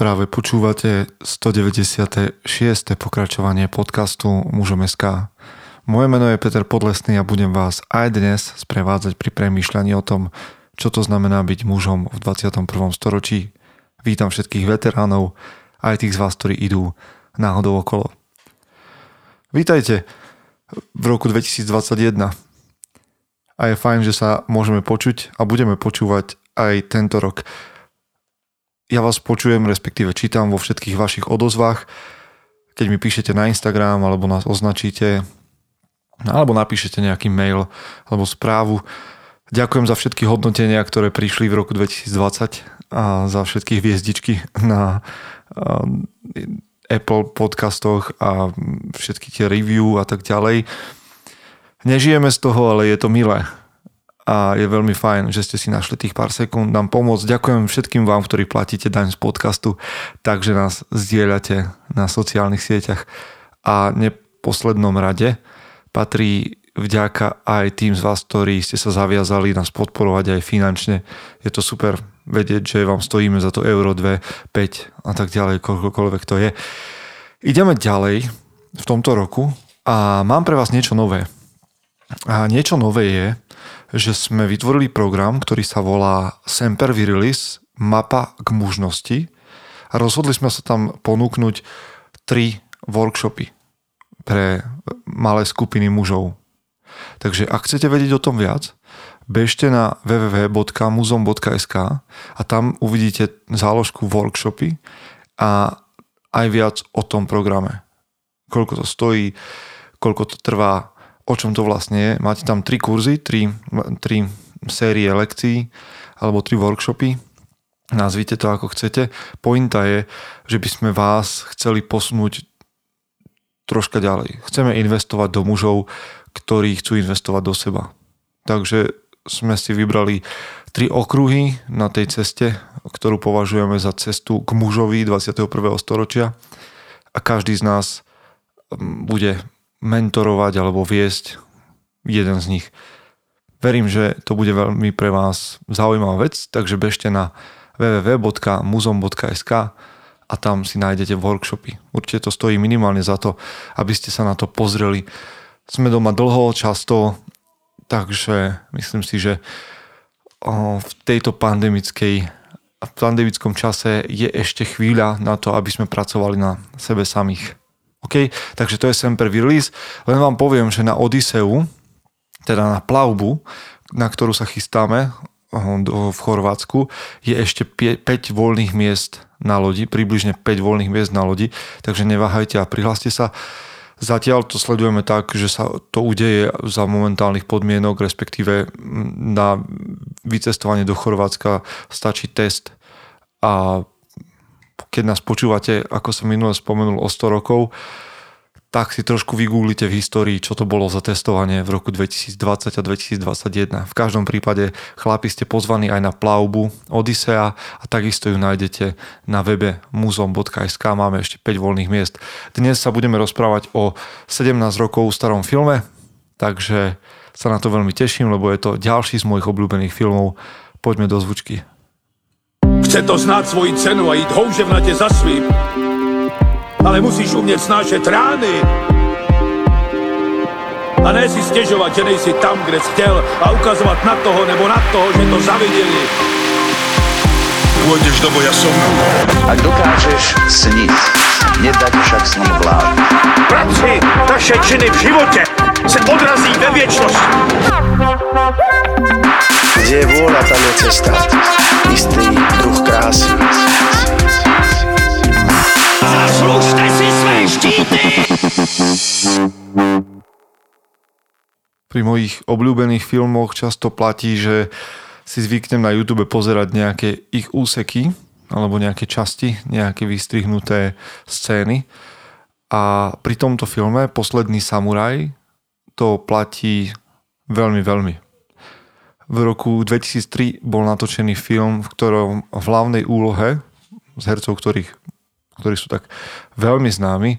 Práve počúvate 196. pokračovanie podcastu Mužom.sk. Moje meno je Peter Podlesný a budem vás aj dnes sprevádzať pri premýšľaní o tom, čo to znamená byť mužom v 21. storočí. Vítam všetkých veteránov, aj tých z vás, ktorí idú náhodou okolo. Vítajte v roku 2021. A je fajn, že sa môžeme počuť a budeme počúvať aj tento rok. Ja vás počujem, respektíve čítam vo všetkých vašich odozvách. Keď mi píšete na Instagram, alebo nás označíte, alebo napíšete nejaký mail, alebo správu. Ďakujem za všetky hodnotenia, ktoré prišli v roku 2020 a za všetky hviezdičky na Apple podcastoch a všetky tie review a tak ďalej. Nežijeme z toho, ale je to milé. A je veľmi fajn, že ste si našli tých pár sekúnd nám pomôcť. Ďakujem všetkým vám, ktorí platíte daň z podcastu, takže nás zdieľate na sociálnych sieťach. A neposlednom rade patrí vďaka aj tým z vás, ktorí ste sa zaviazali nás podporovať aj finančne. Je to super vedieť, že vám stojíme za to euro, 2, 5 a tak ďalej, koľkoľvek to je. Ideme ďalej v tomto roku a mám pre vás niečo nové. A niečo nové je, že sme vytvorili program, ktorý sa volá Semper Virilis, mapa k mužnosti, a rozhodli sme sa tam ponúknuť 3 workshopy pre malé skupiny mužov. Takže ak chcete vedieť o tom viac, bežte na www.mužom.sk a tam uvidíte záložku workshopy a aj viac o tom programe. Koľko to stojí, koľko to trvá, o čom to vlastne je. Máte tam 3 kurzy, 3 série lekcií alebo 3 workshopy. Nazvite to ako chcete. Pointa je, že by sme vás chceli posunúť troška ďalej. Chceme investovať do mužov, ktorí chcú investovať do seba. Takže sme si vybrali 3 okruhy na tej ceste, ktorú považujeme za cestu k mužovi 21. storočia, a každý z nás bude mentorovať alebo viesť jeden z nich. Verím, že to bude veľmi pre vás zaujímavá vec, takže bežte na www.mužom.sk a tam si nájdete workshopy. Určite to stojí minimálne za to, aby ste sa na to pozreli. Sme doma dlho, často, takže myslím si, že v tejto pandemickom čase je ešte chvíľa na to, aby sme pracovali na sebe samých. OK, takže to je Semper Virilis. Len vám poviem, že na Odyseu, teda na plavbu, na ktorú sa chystáme v Chorvátsku, je ešte 5 voľných miest na lodi, približne 5 voľných miest na lodi, takže neváhajte a prihláste sa. Zatiaľ to sledujeme tak, že sa to udeje za momentálnych podmienok, respektíve na vycestovanie do Chorvátska stačí test. A keď nás počúvate, ako som minule spomenul, o 100 rokov, tak si trošku vygooglite v histórii, čo to bolo za testovanie v roku 2020 a 2021. V každom prípade, chlapi, ste pozvaní aj na plavbu Odysea a takisto ju nájdete na webe mužom.sk. Máme ešte 5 voľných miest. Dnes sa budeme rozprávať o 17 rokov starom filme, takže sa na to veľmi teším, lebo je to ďalší z mojich obľúbených filmov. Poďme do zvučky. Chce to znát svoji cenu a jít houževnatě za svým, ale musíš umět snášet rány a ne si stěžovat, že nejsi tam, kde jsi chtěl, a ukazovat na toho nebo na toho, že to zaviděli. Půjdeš do boja somnou. A dokážeš snít, nedať však sním vlád. Práci, taše činy v životě se odrazí ve věčnost. Kde je vôľa, tam je cesta. Istý druh krásy. Zaslužte si své štíty! Pri mojich obľúbených filmoch často platí, že si zvyknem na YouTube pozerať nejaké ich úseky alebo nejaké časti, nejaké vystrihnuté scény. A pri tomto filme Posledný samuraj to platí veľmi, veľmi. V roku 2003 bol natočený film, v ktorom v hlavnej úlohe, z hercov, ktorí sú tak veľmi známi,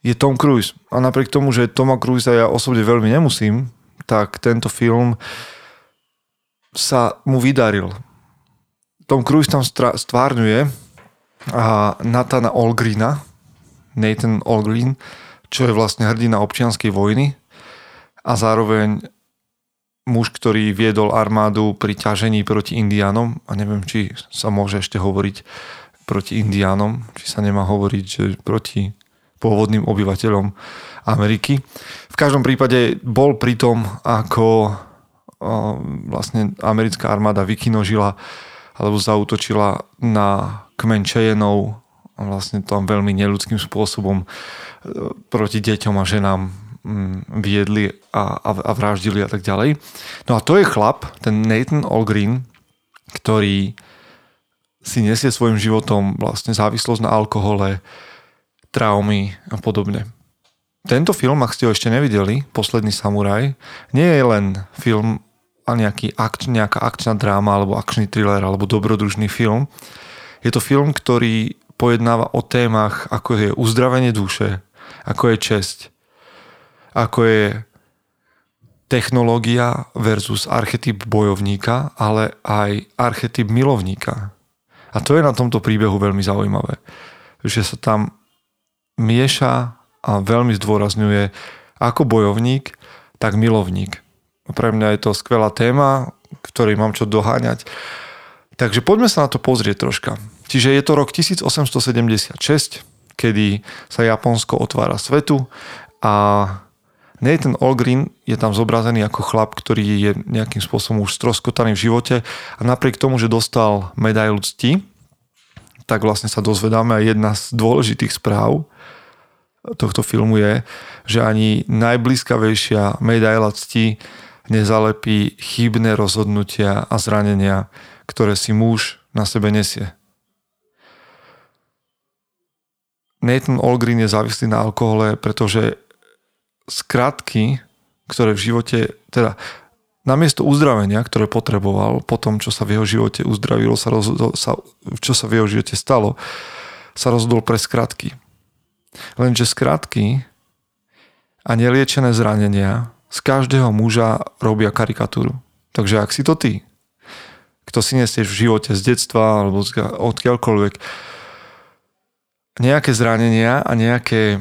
je Tom Cruise. A napriek tomu, že Toma Cruisa ja osobne veľmi nemusím, tak tento film sa mu vydaril. Tom Cruise tam stvárňuje Nathana Algrena, Nathan Algren, čo je vlastne hrdina občianskej vojny a zároveň muž, ktorý viedol armádu pri ťažení proti Indiánom, a neviem, či sa môže ešte hovoriť proti Indiánom, či sa nemá hovoriť, že proti pôvodným obyvateľom Ameriky. V každom prípade bol pri tom, ako vlastne americká armáda vykinožila alebo zaútočila na kmeň Čejenov a vlastne tam veľmi neľudským spôsobom proti deťom a ženám viedli a vraždili a tak ďalej. No a to je chlap, ten Nathan Algren, ktorý si nesie svojim životom vlastne závislosť na alkohole, traumy a podobne. Tento film, ak ste ho ešte nevideli, Posledný samuraj, nie je len film a nejaká akčná dráma alebo akčný thriller alebo dobrodružný film. Je to film, ktorý pojednáva o témach, ako je uzdravenie duše, ako je česť, ako je technológia versus archetyp bojovníka, ale aj archetyp milovníka. A to je na tomto príbehu veľmi zaujímavé, že sa tam mieša a veľmi zdôrazňuje ako bojovník, tak milovník. Pre mňa je to skvelá téma, ktorej mám čo doháňať. Takže poďme sa na to pozrieť troška. Čiže je to rok 1876, kedy sa Japonsko otvára svetu a Nathan Algren je tam zobrazený ako chlap, ktorý je nejakým spôsobom už stroskotaný v živote a napriek tomu, že dostal medailu cti, tak vlastne sa dozvedáme aj jedna z dôležitých správ tohto filmu je, že ani najblízkavejšia medaila cti nezalepí chybné rozhodnutia a zranenia, ktoré si muž na sebe nesie. Nathan Algren je závislý na alkohole, pretože skratky, ktoré v živote, teda namiesto uzdravenia, ktoré potreboval po tom, čo sa v jeho živote uzdravilo, čo sa v jeho živote stalo, sa rozhodol pre skratky. Lenže skratky a neliečené zranenia z každého muža robia karikatúru. Takže ak si to ty, kto si nesieš v živote z detstva alebo odkiaľkoľvek nejaké zranenia a nejaké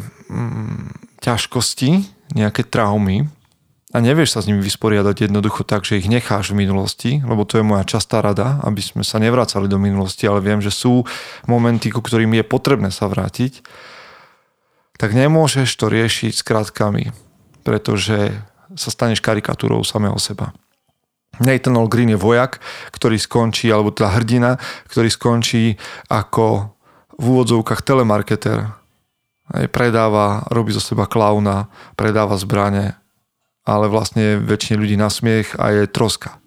ťažkosti, nejaké traumy a nevieš sa s nimi vysporiadať jednoducho tak, že ich necháš v minulosti, lebo to je moja častá rada, aby sme sa nevracali do minulosti, ale viem, že sú momenty, ku ktorým je potrebné sa vrátiť, tak nemôžeš to riešiť s kratkami, pretože sa staneš karikatúrou samého seba. Nathan Algren je vojak, ktorý skončí, alebo tá hrdina, ktorý skončí ako v úvodzovkách telemarketer. Predáva, robí zo seba klauna, predáva zbrane, ale vlastne väčšine ľudí na smiech a je troska.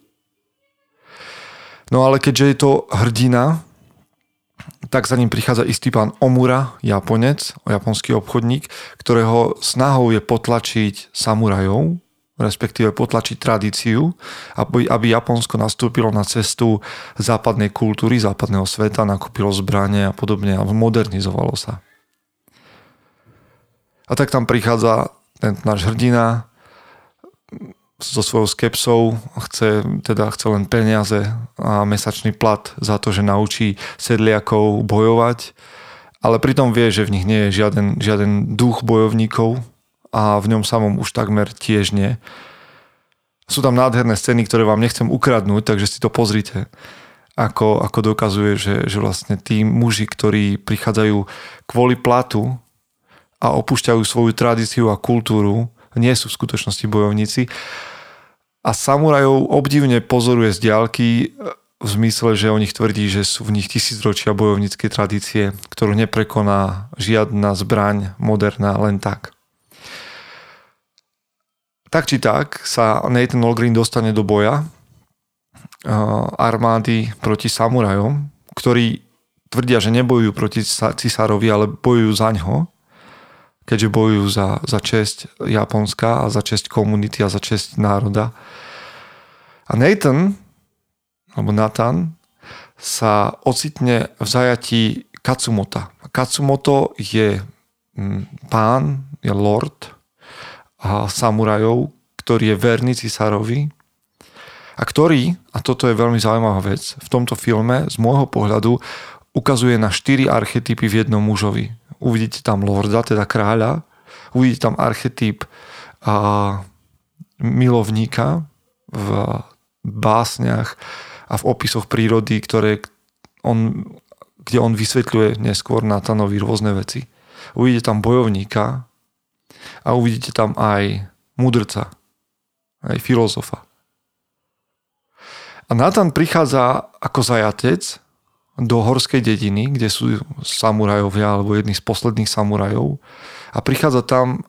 No ale keďže je to hrdina, tak za ním prichádza istý pán Omura, Japonec, japonský obchodník, ktorého snahou je potlačiť samurajov, respektíve potlačiť tradíciu, aby Japonsko nastúpilo na cestu západnej kultúry, západného sveta, nakúpilo zbrane a podobne a modernizovalo sa. A tak tam prichádza ten náš hrdina so svojou skepsou, chce len peniaze a mesačný plat za to, že naučí sedliakov bojovať, ale pritom vie, že v nich nie je žiaden duch bojovníkov a v ňom samom už takmer tiež nie. Sú tam nádherné scény, ktoré vám nechcem ukradnúť, takže si to pozrite. Ako dokazuje, že vlastne tí muži, ktorí prichádzajú kvôli platu a opúšťajú svoju tradíciu a kultúru, nie sú v skutočnosti bojovníci. A samurajov obdivne pozoruje z diaľky v zmysle, že o nich tvrdí, že sú v nich tisícročia bojovníckej tradície, ktorú neprekoná žiadna zbraň moderná len tak. Tak či tak sa Nathan Algren dostane do boja armády proti samurajom, ktorí tvrdia, že nebojujú proti cisárovi, ale bojujú za ňoho, keďže bojujú za česť Japonska a za česť komunity a za česť národa. A Nathan sa ocitne v zajatí Katsumota. Katsumoto je pán, je lord a samurajov, ktorý je verný cisárovi a ktorý, a toto je veľmi zaujímavá vec, v tomto filme z môjho pohľadu ukazuje na 4 archetypy v jednom mužovi. Uvidíte tam lorda, teda kráľa, uvidíte tam archetyp milovníka v básniach a v opisoch prírody, kde on vysvetľuje neskôr Nathanovi rôzne veci. Uvidíte tam bojovníka a uvidíte tam aj mudrca, aj filozofa. A Nathan prichádza ako zajatec do horskej dediny, kde sú samurajovia alebo jedni z posledných samurajov, a prichádza tam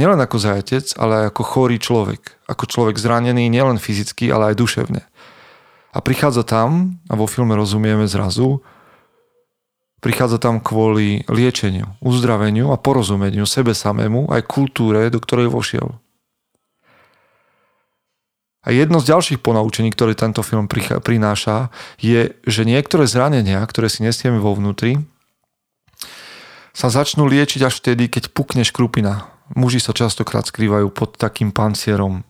nielen ako zajatec, ale ako chorý človek. Ako človek zranený nielen fyzicky, ale aj duševne. A prichádza tam, a vo filme rozumieme zrazu, prichádza tam kvôli liečeniu, uzdraveniu a porozumeniu sebe samému, aj kultúre, do ktorej vošiel. A jedno z ďalších ponaučení, ktoré tento film prináša, je, že niektoré zranenia, ktoré si nesieme vo vnútri, sa začnú liečiť až vtedy, keď pukne škrupina. Muži sa častokrát skrývajú pod takým pancierom,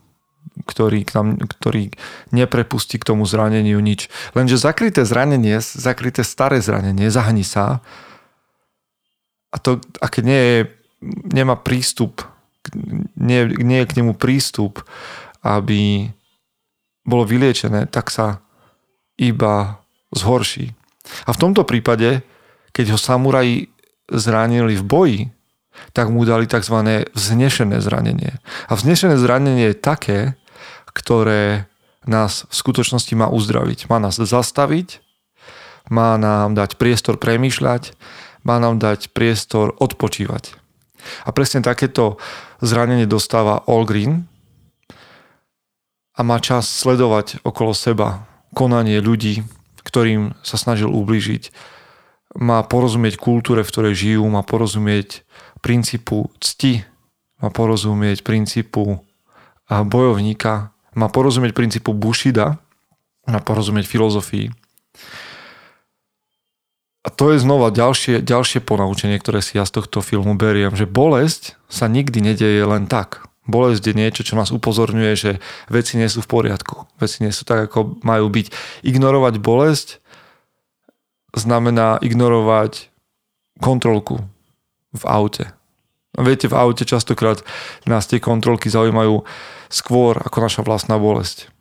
ktorý neprepustí k tomu zraneniu nič. Lenže zakryté staré zranenie zahní sa a keď nie je k nemu prístup, aby bolo vyliečené, tak sa iba zhorší. A v tomto prípade, keď ho samuraji zranili v boji, tak mu dali tzv. Vznešené zranenie. A vznešené zranenie je také, ktoré nás v skutočnosti má uzdraviť. Má nás zastaviť, má nám dať priestor premýšľať, má nám dať priestor odpočívať. A presne takéto zranenie dostáva Algren, a má čas sledovať okolo seba konanie ľudí, ktorým sa snažil ublížiť. Má porozumieť kultúre, v ktorej žijú, má porozumieť princípu cti, má porozumieť princípu bojovníka, má porozumieť princípu Bushida, má porozumieť filozofii. A to je znova ďalšie ponaučenie, ktoré si ja z tohto filmu beriem, že bolesť sa nikdy nedeje len tak. Bolesť je niečo, čo nás upozorňuje, že veci nie sú v poriadku. Veci nie sú tak, ako majú byť. Ignorovať bolesť znamená ignorovať kontrolku v aute. Viete, v aute častokrát nás tie kontrolky zaujímajú skôr ako naša vlastná bolesť.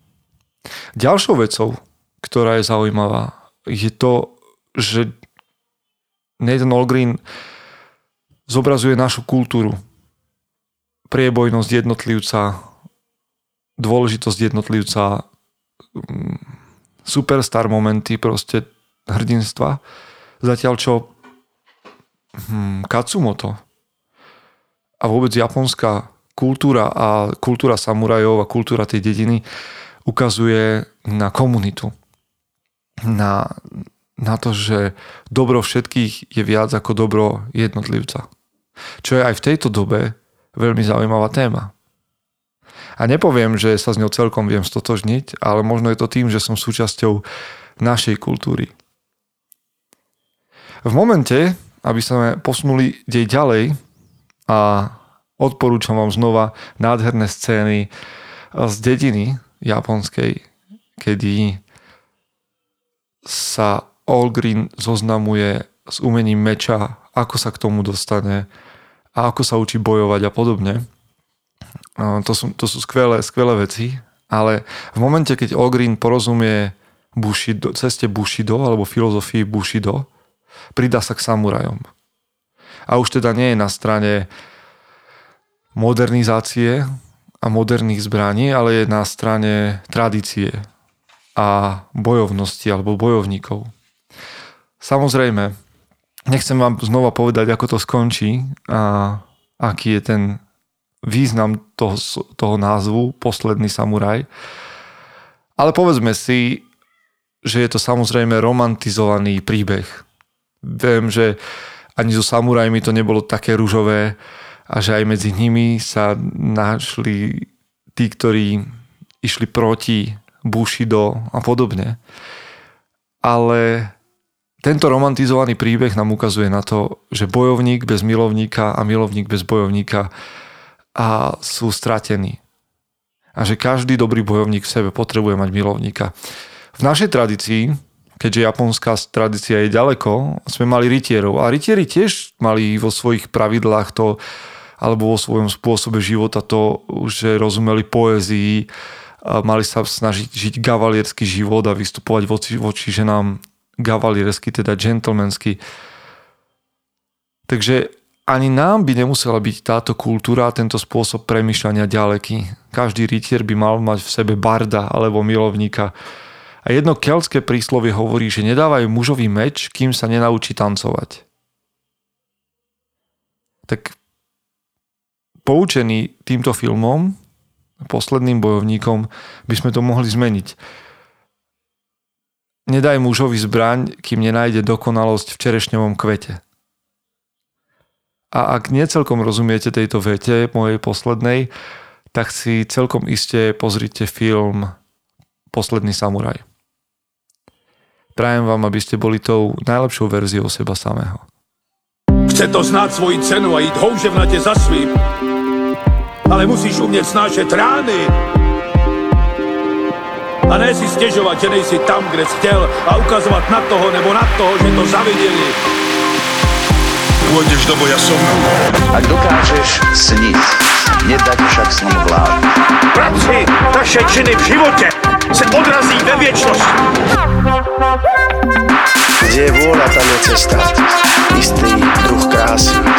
Ďalšou vecou, ktorá je zaujímavá, je to, že Nathan Algren zobrazuje našu kultúru. Priebojnosť jednotlivca, dôležitosť jednotlivca, superstar momenty proste hrdinstva. Zatiaľ čo Katsumoto a vôbec japonská kultúra a kultúra samurajov a kultúra tej dediny ukazuje na komunitu. Na to, že dobro všetkých je viac ako dobro jednotlivca. Čo je aj v tejto dobe veľmi zaujímavá téma. A nepoviem, že sa s ňou celkom viem stotožniť, ale možno je to tým, že som súčasťou našej kultúry. V momente, aby sme posunuli dej ďalej, a odporúčam vám znova nádherné scény z dediny japonskej, kedy sa Algren zoznamuje s umením meča, ako sa k tomu dostane, a ako sa učí bojovať a podobne. To sú skvelé veci, ale v momente, keď Algren porozumie ceste Bushido alebo filozofii Bushido, pridá sa k samurajom. A už teda nie je na strane modernizácie a moderných zbraní, ale je na strane tradície a bojovnosti alebo bojovníkov. Samozrejme, nechcem vám znova povedať, ako to skončí a aký je ten význam toho názvu Posledný samuraj. Ale povedzme si, že je to samozrejme romantizovaný príbeh. Viem, že ani so samurajmi to nebolo také ružové a že aj medzi nimi sa našli tí, ktorí išli proti Bushido a podobne. Ale tento romantizovaný príbeh nám ukazuje na to, že bojovník bez milovníka a milovník bez bojovníka a sú stratení. A že každý dobrý bojovník v sebe potrebuje mať milovníka. V našej tradícii keďže japonská tradícia je ďaleko, sme mali rytierov. A rytieri tiež mali vo svojich pravidlách to, alebo vo svojom spôsobe života to, že rozumeli poézii, mali sa snažiť žiť gavalierský život a vystupovať voči ženám gavaliersky, teda džentlmensky. Takže ani nám by nemusela byť táto kultúra a tento spôsob premýšľania ďaleký. Každý rytier by mal mať v sebe barda alebo milovníka. A jedno keľtské príslovie hovorí, že nedávajú mužovi meč, kým sa nenaučí tancovať. Tak poučený týmto filmom, Posledným bojovníkom, by sme to mohli zmeniť. Nedaj mužovi zbraň, kým nenájde dokonalosť v čerešňovom kvete. A ak necelkom rozumiete tejto vete, mojej poslednej, tak si celkom iste pozrite film Posledný samuraj. Prajem vám, aby ste boli tou najlepšou verziou seba samého. Chce to znát svoji cenu a jít houževnatě za svým. Ale musíš umět snášet rány a ne si stěžovat, že nejsi tam, kde jsi chtěl, a ukazovat na toho nebo na toho, že to zaviděli. Pôjdeš do boja som. Ak dokážeš sniť, nedať však sniť vlád. Práci taše činy v živote se odrazí ve viečnosť. Kde je vôľa, tam je cesta. Istý druh krásy.